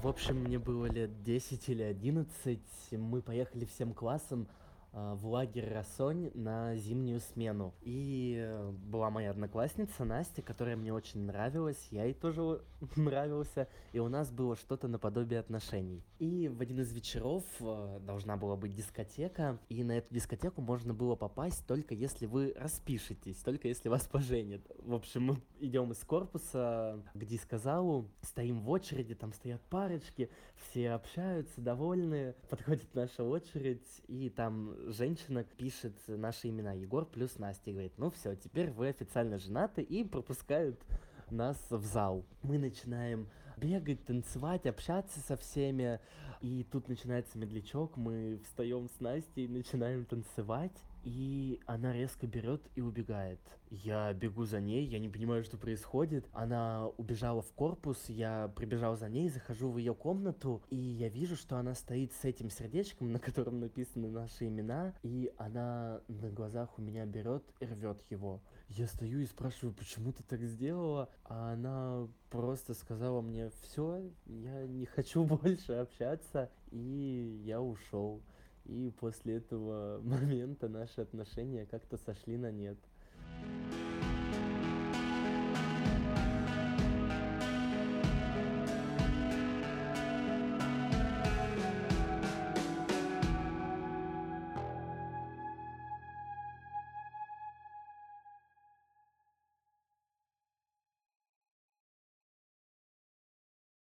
В общем, мне было лет 10 или 11, мы поехали всем классом в лагерь «Рассонь» на зимнюю смену. И была моя одноклассница Настя, которая мне очень нравилась, я ей тоже нравился, и у нас было что-то наподобие отношений. И в один из вечеров должна была быть дискотека, и на эту дискотеку можно было попасть только если вы распишетесь, только если вас поженят. В общем, мы идем из корпуса к дискозалу, стоим в очереди, там стоят парочки, все общаются, довольны, подходит наша очередь, и там женщина пишет наши имена, Егор плюс Настя, и говорит: ну все, теперь вы официально женаты, и пропускают нас в зал. Мы начинаем бегать, танцевать, общаться со всеми, и тут начинается медлячок, мы встаем с Настей, начинаем танцевать, и она резко берет и убегает. Я бегу за ней, я не понимаю, что происходит. Она убежала в корпус, я прибежал за ней, захожу в ее комнату, и я вижу, что она стоит с этим сердечком, на котором написаны наши имена, и она на глазах у меня берет и рвет его. Я стою и спрашиваю: почему ты так сделала? А она просто сказала мне: все, я не хочу больше общаться, и я ушел. И после этого момента наши отношения как-то сошли на нет.